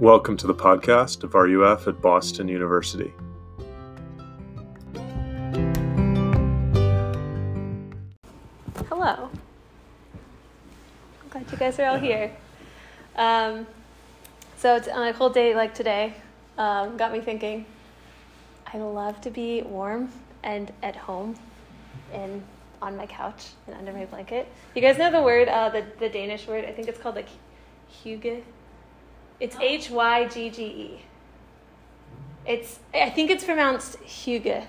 Welcome to the podcast of RUF at Boston University. Hello. I'm glad you guys are all here. So it's on a cold day like today. Got me thinking, I love to be warm and at home and on my couch and under my blanket. You guys know the word, the Danish word, I think it's called like hygge. It's Hygge. I think it's pronounced hygge,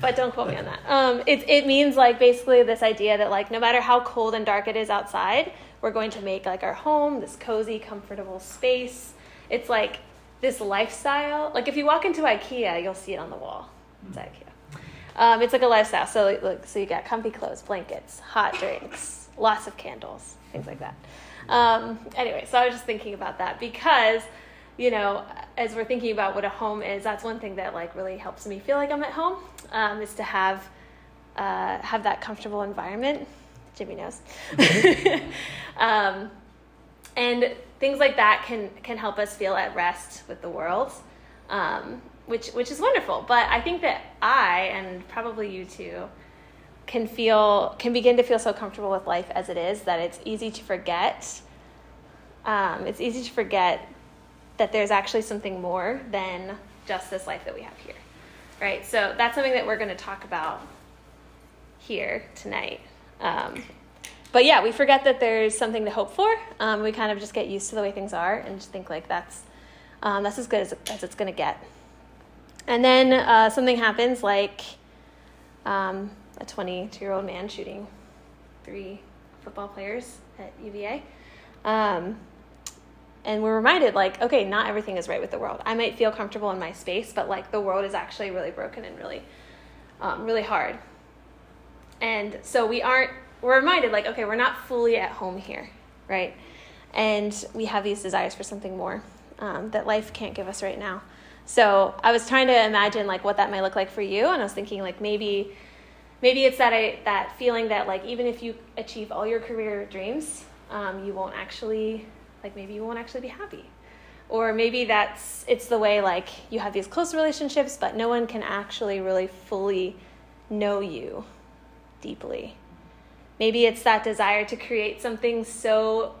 but don't quote me on that. It means like basically this idea that like no matter how cold and dark it is outside, we're going to make like our home this cozy, comfortable space. It's like this lifestyle. Like if you walk into IKEA, you'll see it on the wall. It's IKEA. It's like a lifestyle. So look, so you got comfy clothes, blankets, hot drinks, lots of candles, things like that. Anyway, so I was just thinking about that because, you know, as we're thinking about what a home is, that's one thing that like really helps me feel like I'm at home, is to have that comfortable environment. Jimmy knows. And things like that can help us feel at rest with the world, which is wonderful. But I think that I, and probably you too, can begin to feel so comfortable with life as it is that it's easy to forget. It's easy to forget that there's actually something more than just this life that we have here, right? So that's something that we're going to talk about here tonight. But yeah, we forget that there's something to hope for. We kind of just get used to the way things are and just think like that's as good as it's going to get. And then something happens like... a 22-year-old man shooting 3 football players at UVA. And we're reminded, like, okay, not everything is right with the world. I might feel comfortable in my space, but, like, the world is actually really broken and really, really hard. And so we're reminded, like, okay, we're not fully at home here, right? And we have these desires for something more that life can't give us right now. So I was trying to imagine, like, what that might look like for you, and I was thinking, like, Maybe it's that feeling that like even if you achieve all your career dreams, you won't actually be happy, or maybe it's the way like you have these close relationships, but no one can actually really fully know you deeply. Maybe it's that desire to create something so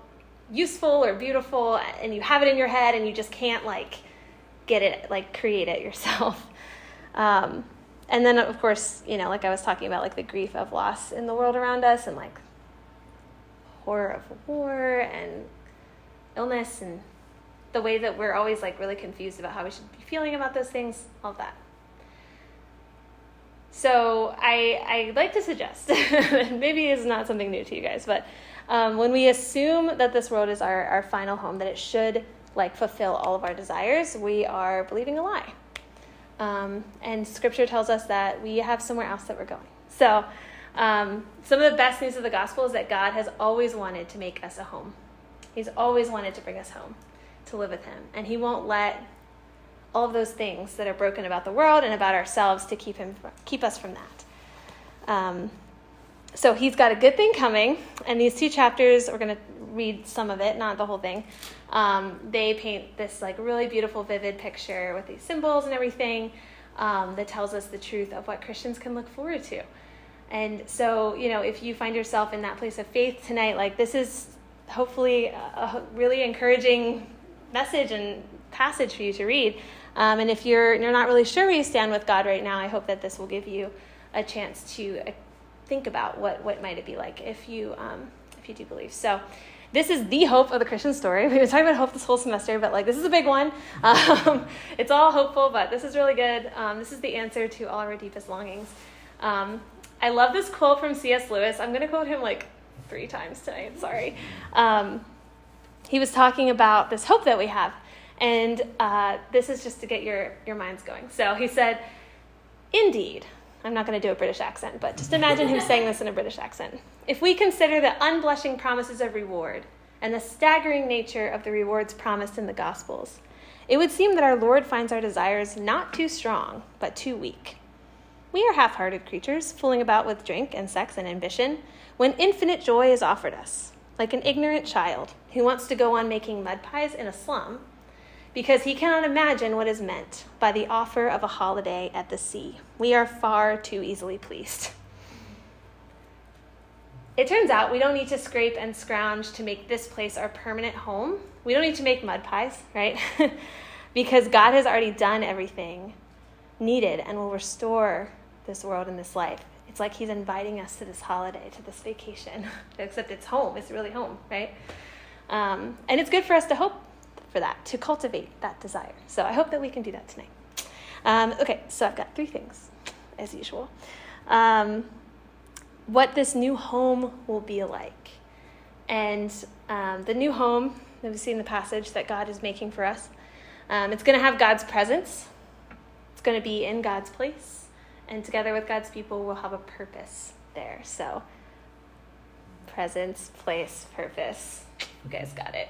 useful or beautiful, and you have it in your head, and you just can't like get it like create it yourself. And then, of course, you know, like I was talking about, like the grief of loss in the world around us and like horror of war and illness and the way that we're always like really confused about how we should be feeling about those things, all that. So I'd like to suggest, maybe it's not something new to you guys, but when we assume that this world is our final home, that it should like fulfill all of our desires, we are believing a lie. And scripture tells us that we have somewhere else that we're going. So some of the best news of the gospel is that God has always wanted to make us a home. He's always wanted to bring us home to live with him. And he won't let all of those things that are broken about the world and about ourselves to keep us from that. So he's got a good thing coming. And these 2 chapters, we're going to read some of it, not the whole thing. They paint this like really beautiful, vivid picture with these symbols and everything that tells us the truth of what Christians can look forward to. And so, you know, if you find yourself in that place of faith tonight, like this is hopefully a really encouraging message and passage for you to read. And if you're not really sure where you stand with God right now, I hope that this will give you a chance to think about what might it be like if you do believe. So this is the hope of the Christian story. We've been talking about hope this whole semester, but like this is a big one. It's all hopeful, but this is really good. This is the answer to all our deepest longings. I love this quote from C.S. Lewis. I'm going to quote him like 3 times tonight. Sorry. He was talking about this hope that we have, and this is just to get your minds going. So he said, "Indeed." I'm not going to do a British accent, but just imagine him saying this in a British accent. "If we consider the unblushing promises of reward and the staggering nature of the rewards promised in the Gospels, it would seem that our Lord finds our desires not too strong, but too weak. We are half-hearted creatures, fooling about with drink and sex and ambition, when infinite joy is offered us. like an ignorant child who wants to go on making mud pies in a slum because he cannot imagine what is meant by the offer of a holiday at the sea. We are far too easily pleased. It turns out we don't need to scrape and scrounge to make this place our permanent home. We don't need to make mud pies, right? Because God has already done everything needed and will restore this world and this life. It's like he's inviting us to this holiday, to this vacation, except it's home. It's really home, right? And it's good for us to hope for that, to cultivate that desire. So I hope that we can do that tonight. Okay, so I've got 3 things, as usual. What this new home will be like. And the new home that we see in the passage that God is making for us, it's going to have God's presence. It's going to be in God's place. And together with God's people, we'll have a purpose there. So presence, place, purpose. You guys got it.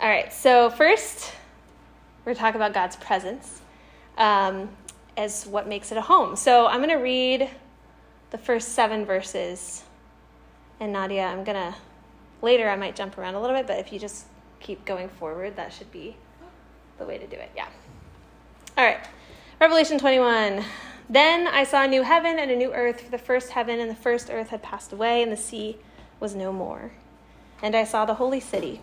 All right, so first, we're talking about God's presence as what makes it a home. So I'm going to read the first 7 verses. And Nadia, I'm going to, later I might jump around a little bit, but if you just keep going forward, that should be the way to do it. Yeah. All right. Revelation 21. Then I saw a new heaven and a new earth, for the first heaven and the first earth had passed away, and the sea was no more. And I saw the holy city,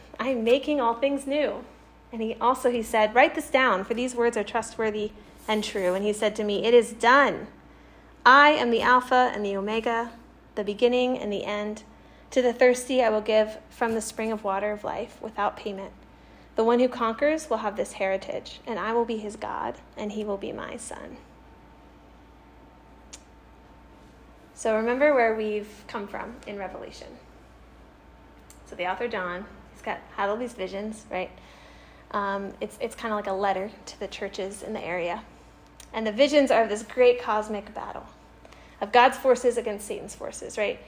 I am making all things new." And he said, "Write this down, for these words are trustworthy and true." And he said to me, "It is done. I am the Alpha and the Omega, the beginning and the end. To the thirsty I will give from the spring of water of life without payment. The one who conquers will have this heritage, and I will be his God, and he will be my son." So remember where we've come from in Revelation. So the author John, he's had all these visions, right? It's kind of like a letter to the churches in the area. And the visions are of this great cosmic battle of God's forces against Satan's forces, right?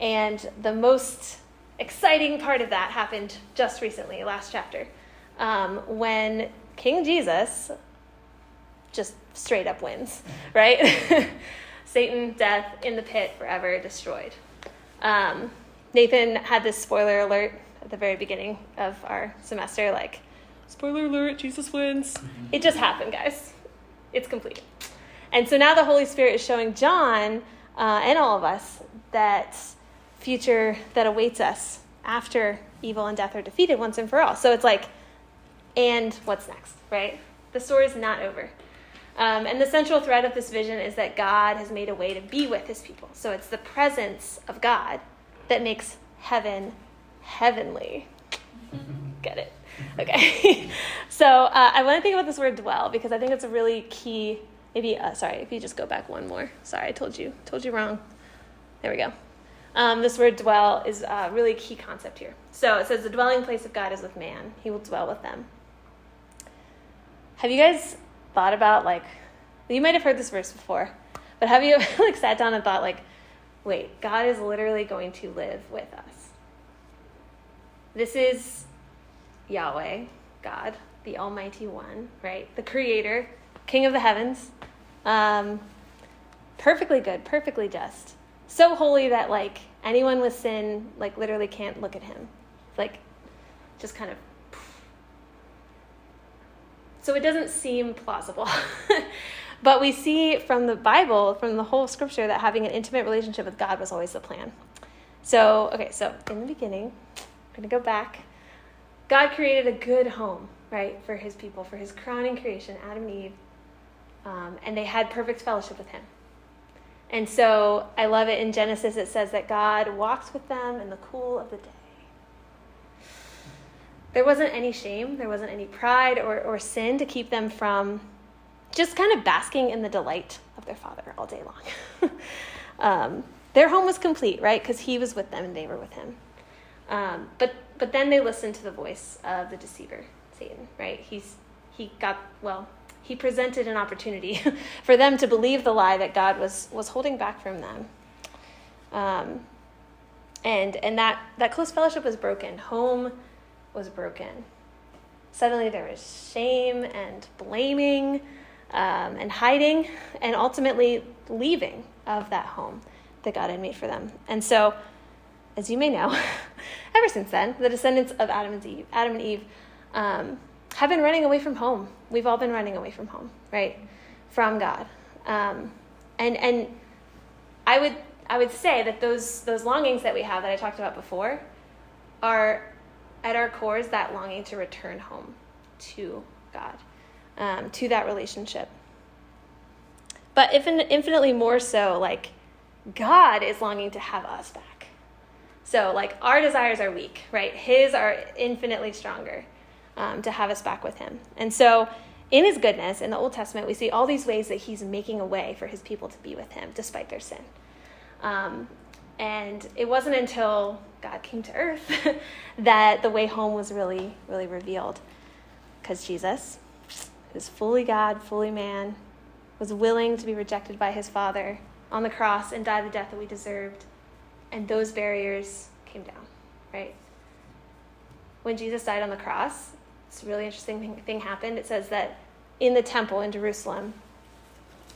And the most exciting part of that happened just recently, last chapter, when King Jesus just straight up wins, right? Satan, death, in the pit, forever destroyed. Nathan had this spoiler alert at the very beginning of our semester, like, spoiler alert, Jesus wins. It just happened, guys. It's complete. And so now the Holy Spirit is showing John and all of us that future that awaits us after evil and death are defeated once and for all. So it's like, and what's next, right? The story is not over. And the central thread of this vision is that God has made a way to be with his people. So it's the presence of God that makes heaven heavenly. Get it? Okay. So I want to think about this word dwell, because I think it's a really key, if you just go back one more. Sorry, I told you wrong. There we go. This word dwell is a really key concept here. So it says the dwelling place of God is with man. He will dwell with them. Have you guys thought about, like, you might have heard this verse before, but have you like sat down and thought, like, wait, God is literally going to live with us. This is Yahweh, God, the Almighty One, right? The Creator, King of the heavens, perfectly good, perfectly just. So holy that, like, anyone with sin, like, literally can't look at him. Like, just kind of. So it doesn't seem plausible. But we see from the Bible, from the whole scripture, that having an intimate relationship with God was always the plan. So in the beginning, I'm going to go back. God created a good home, right, for his people, for his crowning creation, Adam and Eve. And they had perfect fellowship with him. And so I love it in Genesis. It says that God walks with them in the cool of the day. There wasn't any shame. There wasn't any pride or sin to keep them from just kind of basking in the delight of their Father all day long. Their home was complete, right? Because he was with them and they were with him. But then they listened to the voice of the deceiver, Satan, right? He presented an opportunity for them to believe the lie that God was holding back from them. And that close fellowship was broken. Home was broken. Suddenly there was shame and blaming and hiding and ultimately leaving of that home that God had made for them. And so, as you may know, ever since then, the descendants of Adam and Eve, have been running away from home. We've all been running away from home, right? From God. And I would say that those longings that we have that I talked about before are at our cores that longing to return home to God, to that relationship. But infinitely more so, like, God is longing to have us back. So, like, our desires are weak, right? His are infinitely stronger, to have us back with him. And so in his goodness, in the Old Testament, we see all these ways that he's making a way for his people to be with him despite their sin. And it wasn't until God came to earth that the way home was really, really revealed, because Jesus, who's fully God, fully man, was willing to be rejected by his Father on the cross and die the death that we deserved. And those barriers came down, right? When Jesus died on the cross, it's a really interesting thing happened. It says that in the temple in Jerusalem,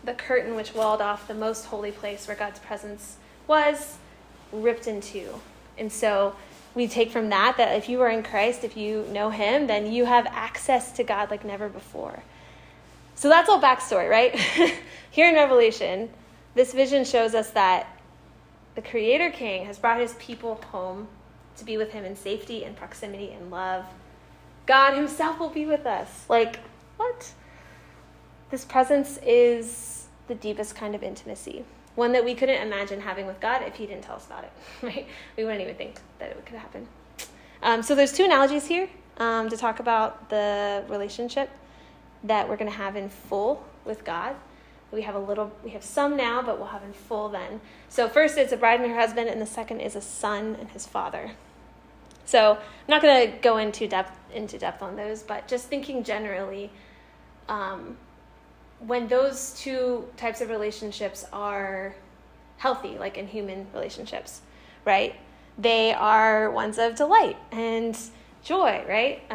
the curtain which walled off the most holy place where God's presence was ripped in two. And so we take from that if you are in Christ, if you know him, then you have access to God like never before. So that's all backstory, right? Here in Revelation, this vision shows us that the Creator King has brought his people home to be with him in safety and proximity and love. God himself will be with us. Like, what? This presence is the deepest kind of intimacy, one that we couldn't imagine having with God if he didn't tell us about it, right? We wouldn't even think that it could happen. So there's two analogies here to talk about the relationship that we're going to have in full with God. We have some now, but we'll have in full then. So first it's a bride and her husband, and the second is a son and his father. So I'm not going to go into depth on those, but just thinking generally, when those two types of relationships are healthy, like in human relationships, right? They are ones of delight and joy, right?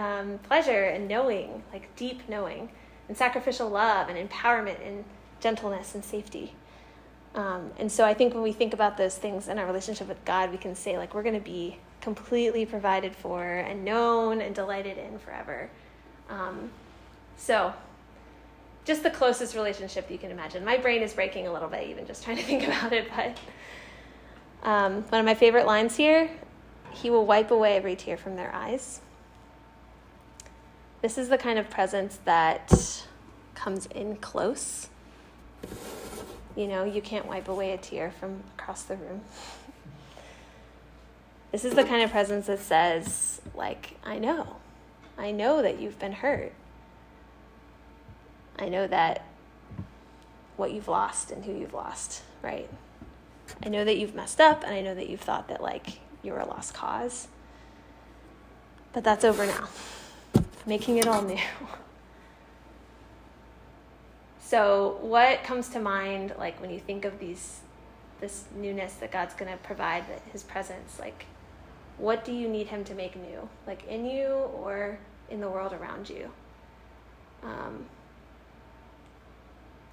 Pleasure and knowing, like deep knowing, and sacrificial love and empowerment and gentleness and safety. And so I think when we think about those things in our relationship with God, we can say, like, we're going to be completely provided for and known and delighted in forever. So just the closest relationship you can imagine. My brain is breaking a little bit even just trying to think about it, but one of my favorite lines here, he will wipe away every tear from their eyes. This is the kind of presence that comes in close. You know, you can't wipe away a tear from across the room. This is the kind of presence that says, like, I know that you've been hurt. I know that what you've lost and who you've lost, right? I know that you've messed up, and I know that you've thought that, like, you were a lost cause. But that's over now. Making it all new. So what comes to mind, like, when you think of this newness that God's going to provide, that his presence, like, what do you need him to make new? Like, in you or in the world around you?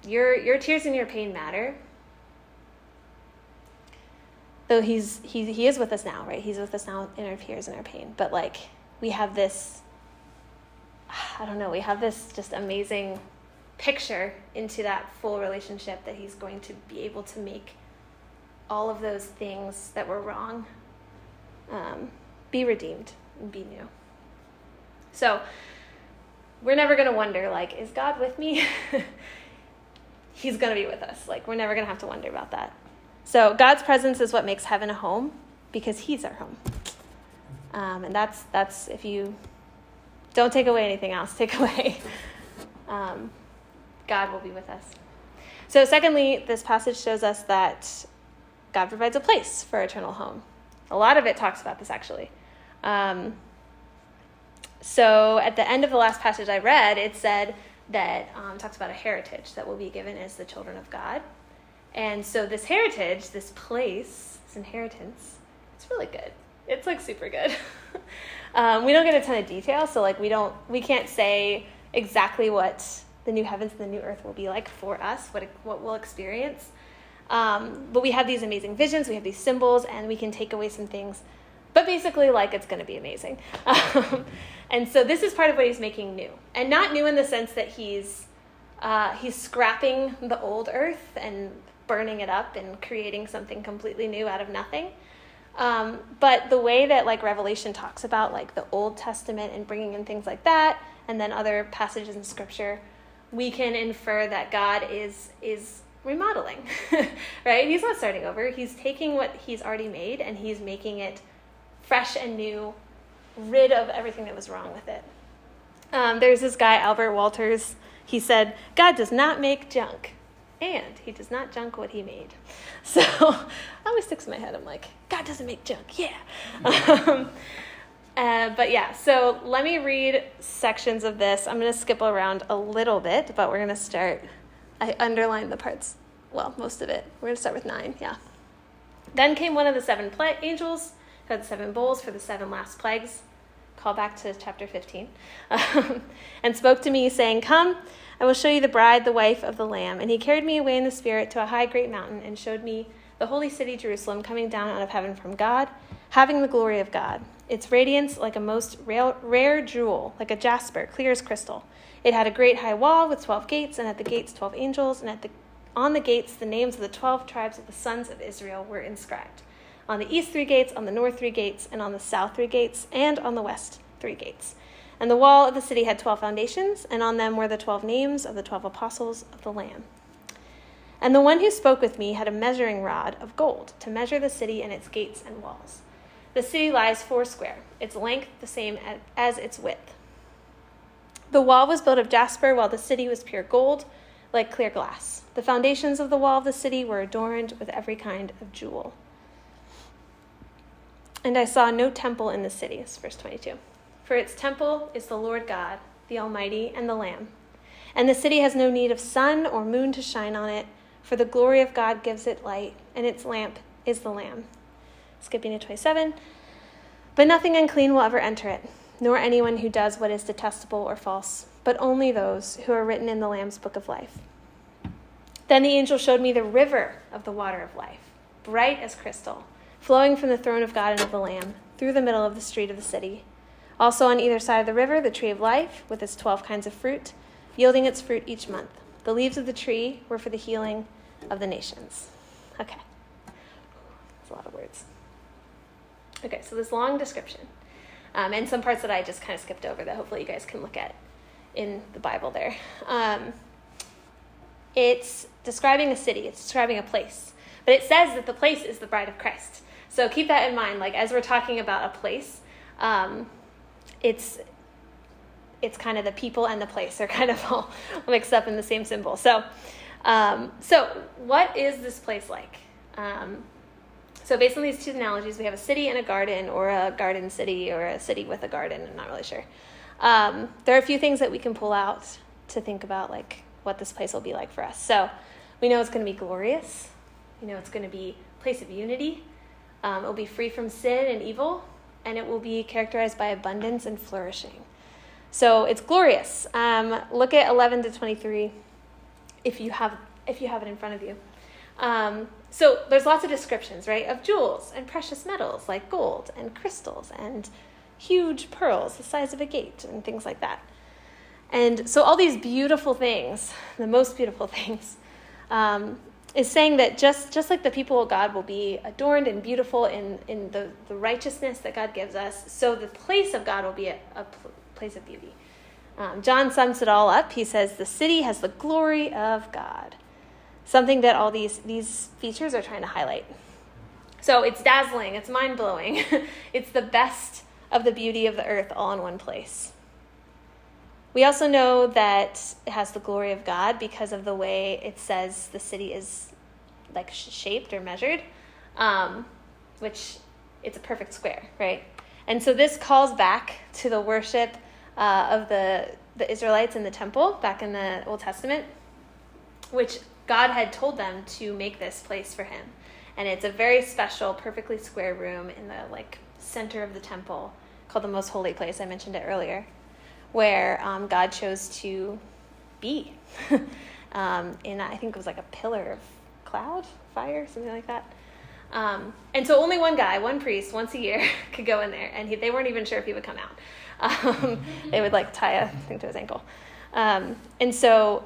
Your tears and your pain matter. Though he is with us now, right? He's with us now in our tears and our pain. But, like, we have this, we have this just amazing picture into that full relationship that he's going to be able to make all of those things that were wrong be redeemed and be new. So we're never going to wonder, like, is God with me? He's going to be with us. Like, we're never going to have to wonder about that. So God's presence is what makes heaven a home, because he's our home. And that's if you don't take away anything else, take away God will be with us. So secondly, this passage shows us that God provides a place for our eternal home. A lot of it talks about this, actually. So at the end of the last passage I read, it said that talks about a heritage that will be given as the children of God. And so this heritage, this place, this inheritance, it's really good. It's like super good. We don't get a ton of detail, so like we can't say exactly what the new heavens and the new earth will be like for us, what we'll experience. But we have these amazing visions, we have these symbols, and we can take away some things. But basically, like, it's going to be amazing. And so this is part of what he's making new. And not new in the sense that he's scrapping the old earth and burning it up and creating something completely new out of nothing. But the way that, like, Revelation talks about, like, the Old Testament and bringing in things like that, and then other passages in Scripture, we can infer that God is remodeling, right? He's not starting over. He's taking what he's already made, and he's making it fresh and new, rid of everything that was wrong with it. There's this guy, Albert Walters. He said, God does not make junk, and he does not junk what he made. So that always sticks in my head. I'm like, God doesn't make junk, yeah. But yeah, so let me read sections of this. I'm going to skip around a little bit, but we're going to start. I underlined the parts, well, most of it. We're going to start with 9, yeah. Then came one of the 7 angels, who had 7 bowls for the 7 last plagues. Call back to chapter 15, and spoke to me, saying, Come, I will show you the bride, the wife of the Lamb. And he carried me away in the Spirit to a high great mountain, and showed me the holy city Jerusalem coming down out of heaven from God, having the glory of God. Its radiance like a most rare jewel, like a jasper, clear as crystal. It had a great high wall with 12 gates, and at the gates 12 angels, and on the gates the names of the 12 tribes of the sons of Israel were inscribed. On the east 3 gates, on the north 3 gates, and on the south 3 gates, and on the west 3 gates. And the wall of the city had 12 foundations, and on them were the 12 names of the 12 apostles of the Lamb. And the one who spoke with me had a measuring rod of gold to measure the city and its gates and walls. The city lies 4 square, its length the same as its width. The wall was built of jasper, while the city was pure gold, like clear glass. The foundations of the wall of the city were adorned with every kind of jewel. And I saw no temple in the city, it's verse 22. For its temple is the Lord God, the Almighty, and the Lamb. And the city has no need of sun or moon to shine on it, for the glory of God gives it light, and its lamp is the Lamb. Skipping to 27. But nothing unclean will ever enter it, nor anyone who does what is detestable or false, but only those who are written in the Lamb's book of life. Then the angel showed me the river of the water of life, bright as crystal, flowing from the throne of God and of the Lamb, through the middle of the street of the city. Also on either side of the river, the tree of life, with its 12 kinds of fruit, yielding its fruit each month. The leaves of the tree were for the healing of the nations. Okay. That's a lot of words. Okay, so this long description. And some parts that I just kind of skipped over that hopefully you guys can look at in the Bible there. It's describing a city. It's describing a place. But it says that the place is the bride of Christ. So keep that in mind, like as we're talking about a place, it's kind of the people and the place are kind of all mixed up in the same symbol. So what is this place like? So based on these two analogies, we have a city and a garden, or a garden city, or a city with a garden. I'm not really sure. There are a few things that we can pull out to think about, like what this place will be like for us. So we know it's going to be glorious. You know, it's going to be a place of unity. It will be free from sin and evil, and it will be characterized by abundance and flourishing. So it's glorious. Look at 11 to 23 if you have it in front of you. So there's lots of descriptions, right, of jewels and precious metals like gold and crystals and huge pearls the size of a gate and things like that. And so all these beautiful things, the most beautiful things, is saying that just like the people of God will be adorned and beautiful in the righteousness that God gives us, so the place of God will be a place of beauty. John sums it all up. He says, the city has the glory of God, something that all these features are trying to highlight. So it's dazzling. It's mind-blowing. It's the best of the beauty of the earth all in one place. We also know that it has the glory of God because of the way it says the city is like shaped or measured, which it's a perfect square, right? And so this calls back to the worship of the Israelites in the temple back in the Old Testament, which God had told them to make this place for him. And it's a very special, perfectly square room in the center of the temple called the Most Holy Place. I mentioned it earlier, where God chose to be. And I think it was a pillar of cloud, fire, something like that. And so only one guy, one priest, once a year could go in there. And they weren't even sure if he would come out. They would tie a thing to his ankle. And so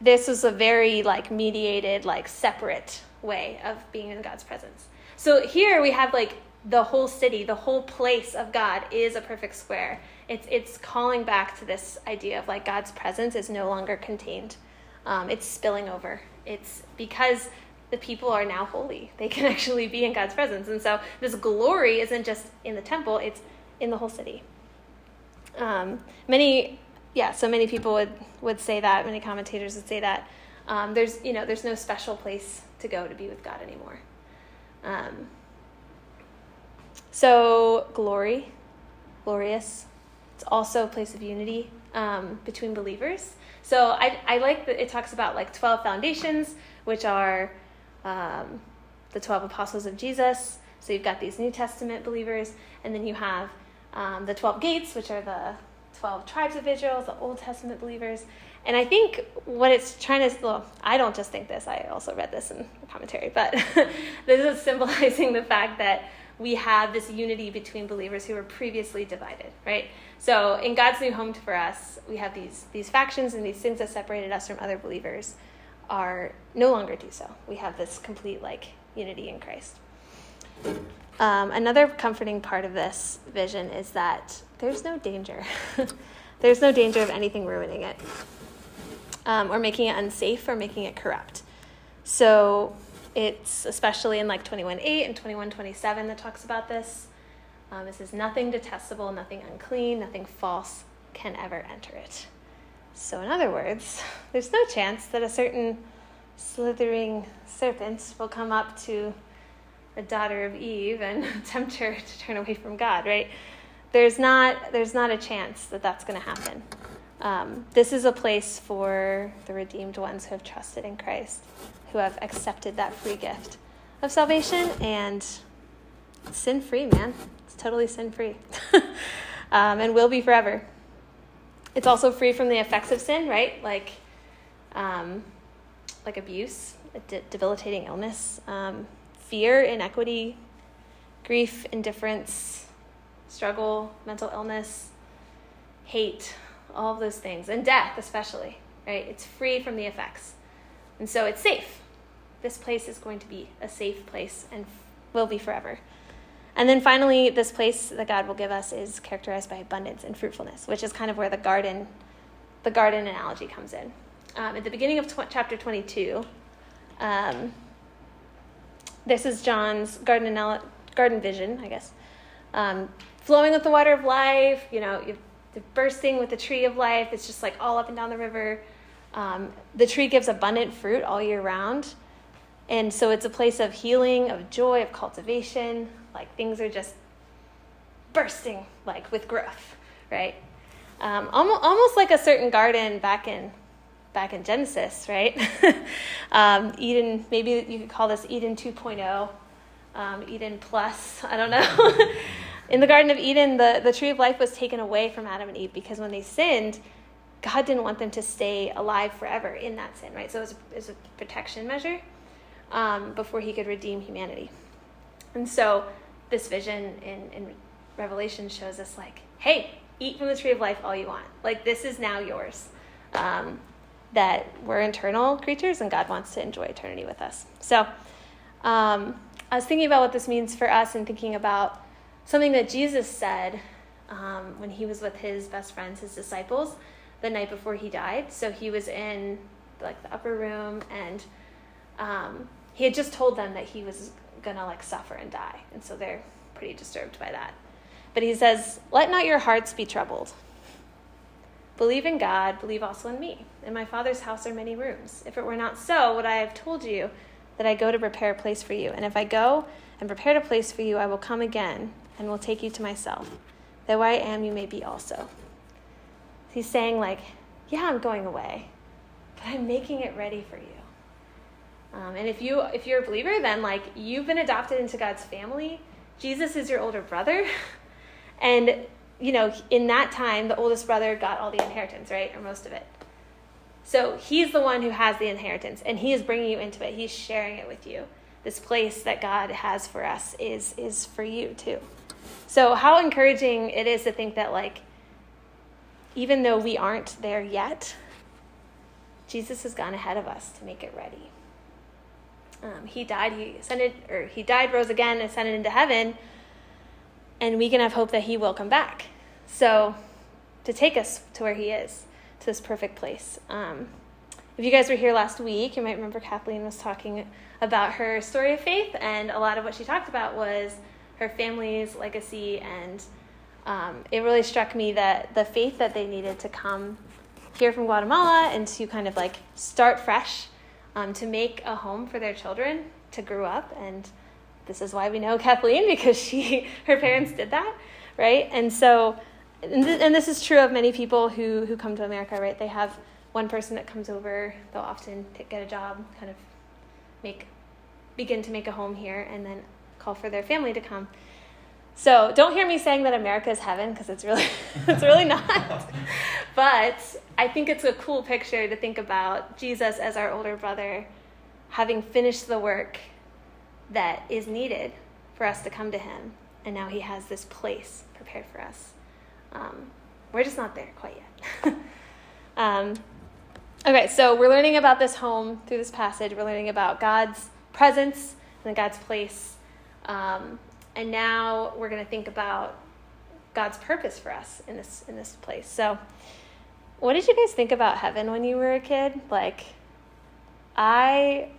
this was a very mediated, separate way of being in God's presence. So here we have the whole city, the whole place of God is a perfect square. It's calling back to this idea of God's presence is no longer contained. It's spilling over. It's because the people are now holy. They can actually be in God's presence. And so this glory isn't just in the temple, it's in the whole city. So many people would say that, many commentators would say that. There's no special place to go to be with God anymore. So glory, glorious. It's also a place of unity between believers. So I like that it talks about 12 foundations, which are the 12 apostles of Jesus. So you've got these New Testament believers, and then you have the 12 gates, which are the 12 tribes of Israel, the Old Testament believers. And I think what it's trying to, I don't just think this, I also read this in the commentary, but this is symbolizing the fact that we have this unity between believers who were previously divided, right? So in God's new home for us, we have these factions, and these things that separated us from other believers are no longer do so. We have this complete unity in Christ. Another comforting part of this vision is that there's no danger. There's no danger of anything ruining it or making it unsafe or making it corrupt. So it's especially in 21:8 and 21:27 that talks about this. It says nothing detestable, nothing unclean, nothing false can ever enter it. So in other words, there's no chance that a certain slithering serpent will come up to a daughter of Eve and tempt her to turn away from God, right? There's not a chance that that's going to happen. This is a place for the redeemed ones who have trusted in Christ, who have accepted that free gift of salvation, and it's sin-free, man. It's totally sin-free and will be forever. It's also free from the effects of sin, right? Like abuse, debilitating illness, fear, inequity, grief, indifference, struggle, mental illness, hate, all of those things, and death especially, right? It's free from the effects. And so it's safe. This place is going to be a safe place and will be forever. And then finally, this place that God will give us is characterized by abundance and fruitfulness, which is kind of where the garden analogy comes in. At the beginning of chapter 22, this is John's garden vision, I guess. Flowing with the water of life, you're bursting with the tree of life. It's just all up and down the river. The tree gives abundant fruit all year round. And so it's a place of healing, of joy, of cultivation. Things are just bursting, with growth, right? Almost like a certain garden back in Genesis, right? Eden, maybe you could call this Eden 2.0, Eden plus, I don't know. In the Garden of Eden, the tree of life was taken away from Adam and Eve because when they sinned, God didn't want them to stay alive forever in that sin, right? So it was a protection measure before he could redeem humanity. And so this vision in Revelation shows us, hey, eat from the tree of life all you want. This is now yours. That we're eternal creatures and God wants to enjoy eternity with us. So I was thinking about what this means for us and thinking about something that Jesus said when he was with his best friends, his disciples, the night before he died. So he was in the upper room, and he had just told them that he was going to suffer and die. And so they're pretty disturbed by that. But he says, "Let not your hearts be troubled. Believe in God, believe also in me. In my Father's house are many rooms. If it were not so, would I have told you that I go to prepare a place for you? And if I go and prepare a place for you, I will come again and will take you to myself, that where I am you may be also. He's saying, like, yeah, I'm going away, but I'm making it ready for you. And if you're a believer, then, like, you've been adopted into God's family. Jesus is your older brother. And, you know, in that time, the oldest brother got all the inheritance, right? Or most of it. So he's the one who has the inheritance, and he is bringing you into it. He's sharing it with you. This place that God has for us is for you too. So how encouraging it is to think that, like, even though we aren't there yet, Jesus has gone ahead of us to make it ready. He died, rose again, ascended into heaven, and we can have hope that he will come back. So to take us to where he is, to this perfect place. If you guys were here last week, you might remember Kathleen was talking about her story of faith, and a lot of what she talked about was her family's legacy, and it really struck me that the faith that they needed to come here from Guatemala and to kind of, like, start fresh, to make a home for their children to grow up. And this is why we know Kathleen, because her parents did that, right? And so, and this is true of many people who come to America, right? They have one person that comes over, they'll often get a job, kind of begin to make a home here, and then call for their family to come. So don't hear me saying that America is heaven, because it's really not. But I think it's a cool picture to think about Jesus as our older brother, having finished the work that is needed for us to come to him, and now he has this place prepared for us. We're just not there quite yet. Okay, so we're learning about this home through this passage. We're learning about God's presence and God's place. And now we're going to think about God's purpose for us in this place. So what did you guys think about heaven when you were a kid? Like, if I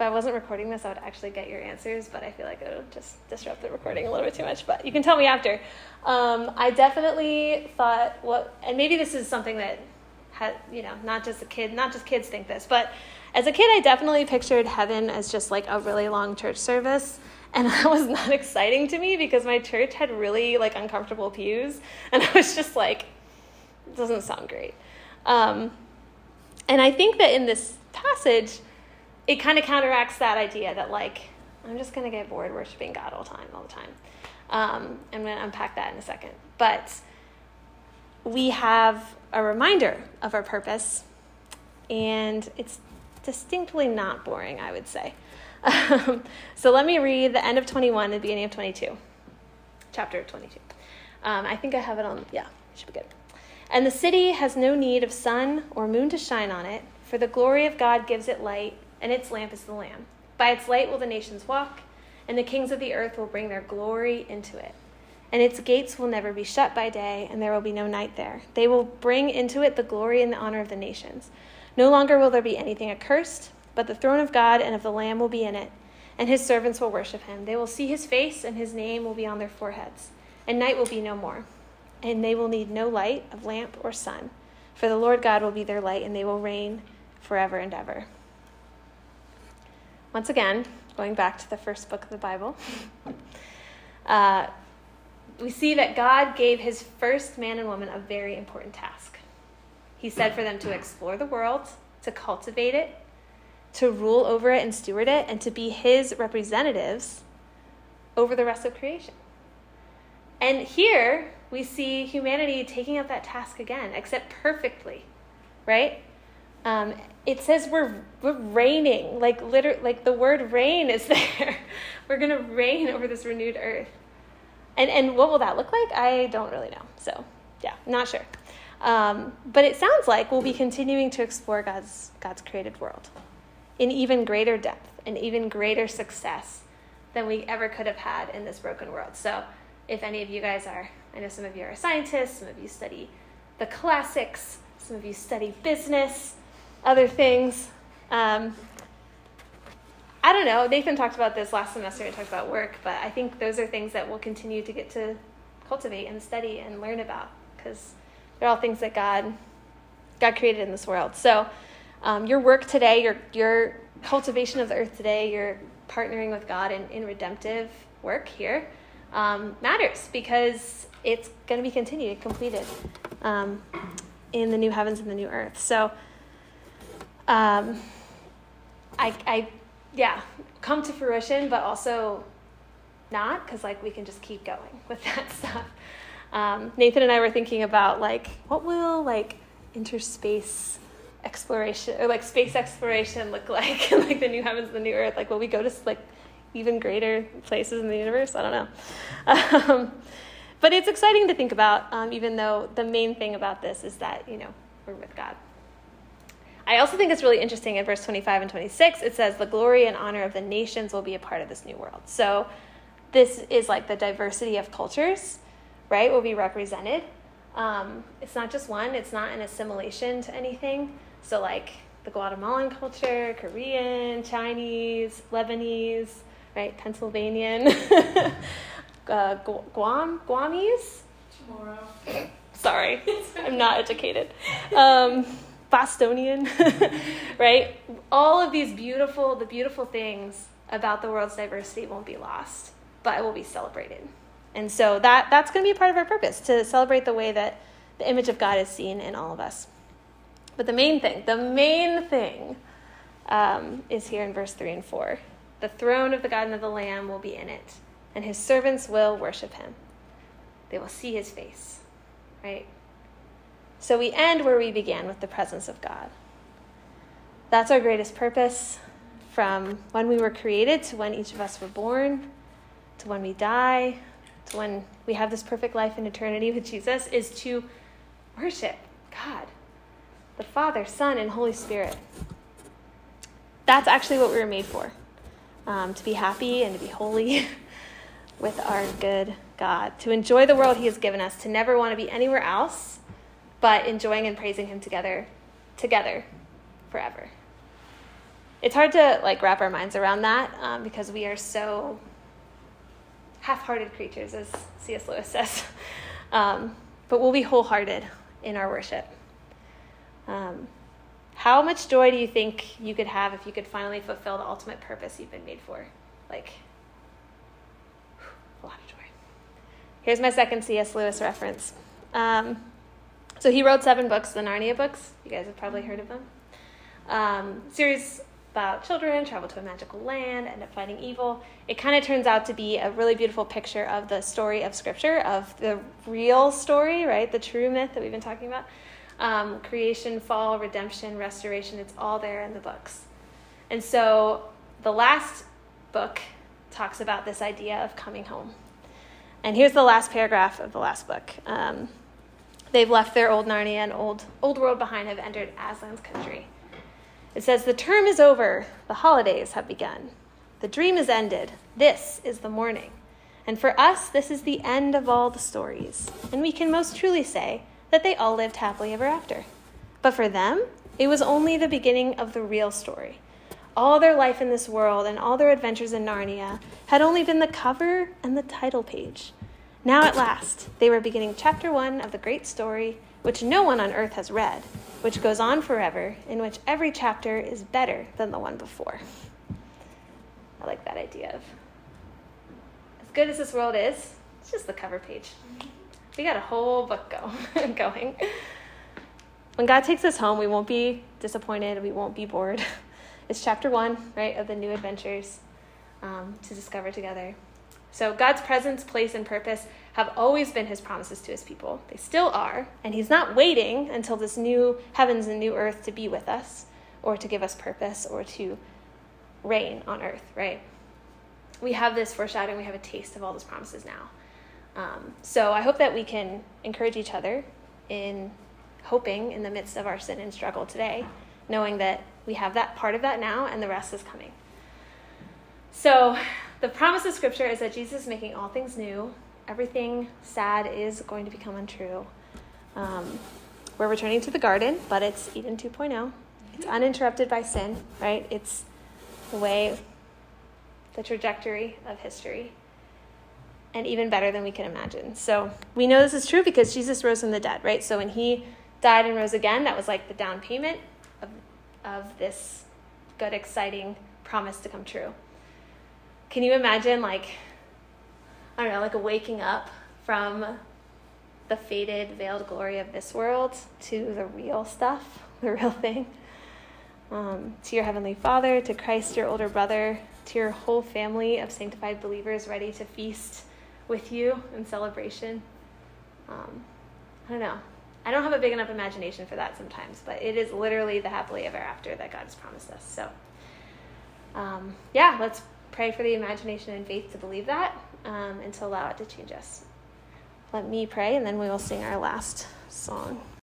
wasn't recording this, I would actually get your answers, but I feel like it would just disrupt the recording a little bit too much. But you can tell me after. I definitely thought, and maybe this is something that, not just kids think this, but as a kid, I definitely pictured heaven as just, like, a really long church service, and that was not exciting to me because my church had really, like, uncomfortable pews, and I was just like, it doesn't sound great. And I think that in this passage, it kind of counteracts that idea that, like, I'm just going to get bored worshiping God all the time. I'm going to unpack that in a second, but we have a reminder of our purpose, and it's distinctly not boring, I would say. So let me read the end of 21 and the beginning of 22, chapter 22. I think I have it on, yeah, it should be good. And the city has no need of sun or moon to shine on it, for the glory of God gives it light, and its lamp is the Lamb. By its light will the nations walk, and the kings of the earth will bring their glory into it. And its gates will never be shut by day, and there will be no night there. They will bring into it the glory and the honor of the nations. No longer will there be anything accursed, but the throne of God and of the Lamb will be in it, and his servants will worship him. They will see his face, and his name will be on their foreheads. And night will be no more, and they will need no light of lamp or sun, for the Lord God will be their light, and they will reign forever and ever. Once again, going back to the first book of the Bible, we see that God gave his first man and woman a very important task. He said for them to explore the world, to cultivate it, to rule over it and steward it, and to be his representatives over the rest of creation. And here we see humanity taking up that task again, except perfectly, right? It says we're reigning, like the word reign is there. We're going to reign over this renewed earth. And what will that look like? I don't really know. So, yeah, not sure. But it sounds like we'll be continuing to explore God's created world in even greater depth and even greater success than we ever could have had in this broken world. So if any of you guys are, I know some of you are scientists, some of you study the classics, some of you study business, other things. I don't know, Nathan talked about this last semester and talked about work, but I think those are things that we'll continue to get to cultivate and study and learn about, because they're all things that God created in this world. So your work today, your cultivation of the earth today, you're partnering with God in redemptive work here, matters, because it's going to be continued, completed in the new heavens and the new earth. So I come to fruition, but also not, because like we can just keep going with that stuff. Nathan and I were thinking about what will interspace exploration or space exploration look like in the new heavens and the new earth. Will we go to even greater places in the universe? I don't know. But it's exciting to think about, even though the main thing about this is that, we're with God. I also think it's really interesting in verse 25 and 26, it says the glory and honor of the nations will be a part of this new world. So this is the diversity of cultures, right, will be represented. It's not just one. It's not an assimilation to anything. So the Guatemalan culture, Korean, Chinese, Lebanese, right, Pennsylvanian, Guamese? Tomorrow. Sorry, I'm not educated. Bostonian, right? All of these beautiful things about the world's diversity won't be lost, but it will be celebrated. And so that's going to be a part of our purpose, to celebrate the way that the image of God is seen in all of us. But the main thing is here in verse 3 and 4. The throne of the God and of the Lamb will be in it, and his servants will worship him. They will see his face, right? So we end where we began, with the presence of God. That's our greatest purpose, from when we were created to when each of us were born, to when we die, to when we have this perfect life in eternity with Jesus, is to worship God, the Father, Son, and Holy Spirit. That's actually what we were made for, to be happy and to be holy with our good God, to enjoy the world he has given us, to never want to be anywhere else but enjoying and praising him together forever. It's hard to wrap our minds around that, because we are so half-hearted creatures, as C.S. Lewis says. But we'll be wholehearted in our worship. How much joy do you think you could have if you could finally fulfill the ultimate purpose you've been made for? A lot of joy. Here's my second C.S. Lewis reference. So he wrote 7 books, the Narnia books. You guys have probably heard of them. Series about children, travel to a magical land, end up fighting evil. It kind of turns out to be a really beautiful picture of the story of Scripture, of the real story, right? The true myth that we've been talking about. Creation, fall, redemption, restoration. It's all there in the books. And so the last book talks about this idea of coming home. And here's the last paragraph of the last book. They've left their old Narnia and old world behind, have entered Aslan's country. It says, the term is over, the holidays have begun. The dream is ended, this is the morning. And for us, this is the end of all the stories. And we can most truly say that they all lived happily ever after. But for them, it was only the beginning of the real story. All their life in this world and all their adventures in Narnia had only been the cover and the title page. Now at last, they were beginning chapter 1 of the great story, which no one on earth has read, which goes on forever, in which every chapter is better than the one before. I like that idea of, as good as this world is, it's just the cover page. We got a whole book going. When God takes us home, we won't be disappointed, we won't be bored. It's chapter 1, right, of the new adventures to discover together. So God's presence, place, and purpose have always been his promises to his people. They still are, and he's not waiting until this new heavens and new earth to be with us, or to give us purpose, or to reign on earth, right? We have this foreshadowing. We have a taste of all those promises now. So I hope that we can encourage each other in hoping in the midst of our sin and struggle today, knowing that we have that part of that now, and the rest is coming. So the promise of Scripture is that Jesus is making all things new. Everything sad is going to become untrue. We're returning to the garden, but it's Eden 2.0. It's uninterrupted by sin, right? It's the way, the trajectory of history, and even better than we can imagine. So we know this is true because Jesus rose from the dead, right? So when he died and rose again, that was the down payment of this good, exciting promise to come true. Can you imagine, I don't know, like a waking up from the faded, veiled glory of this world to the real stuff, the real thing, to your Heavenly Father, to Christ, your older brother, to your whole family of sanctified believers ready to feast with you in celebration. I don't know. I don't have a big enough imagination for that sometimes, but it is literally the happily ever after that God has promised us. So, yeah, let's pray for the imagination and faith to believe that and to allow it to change us. Let me pray, and then we will sing our last song.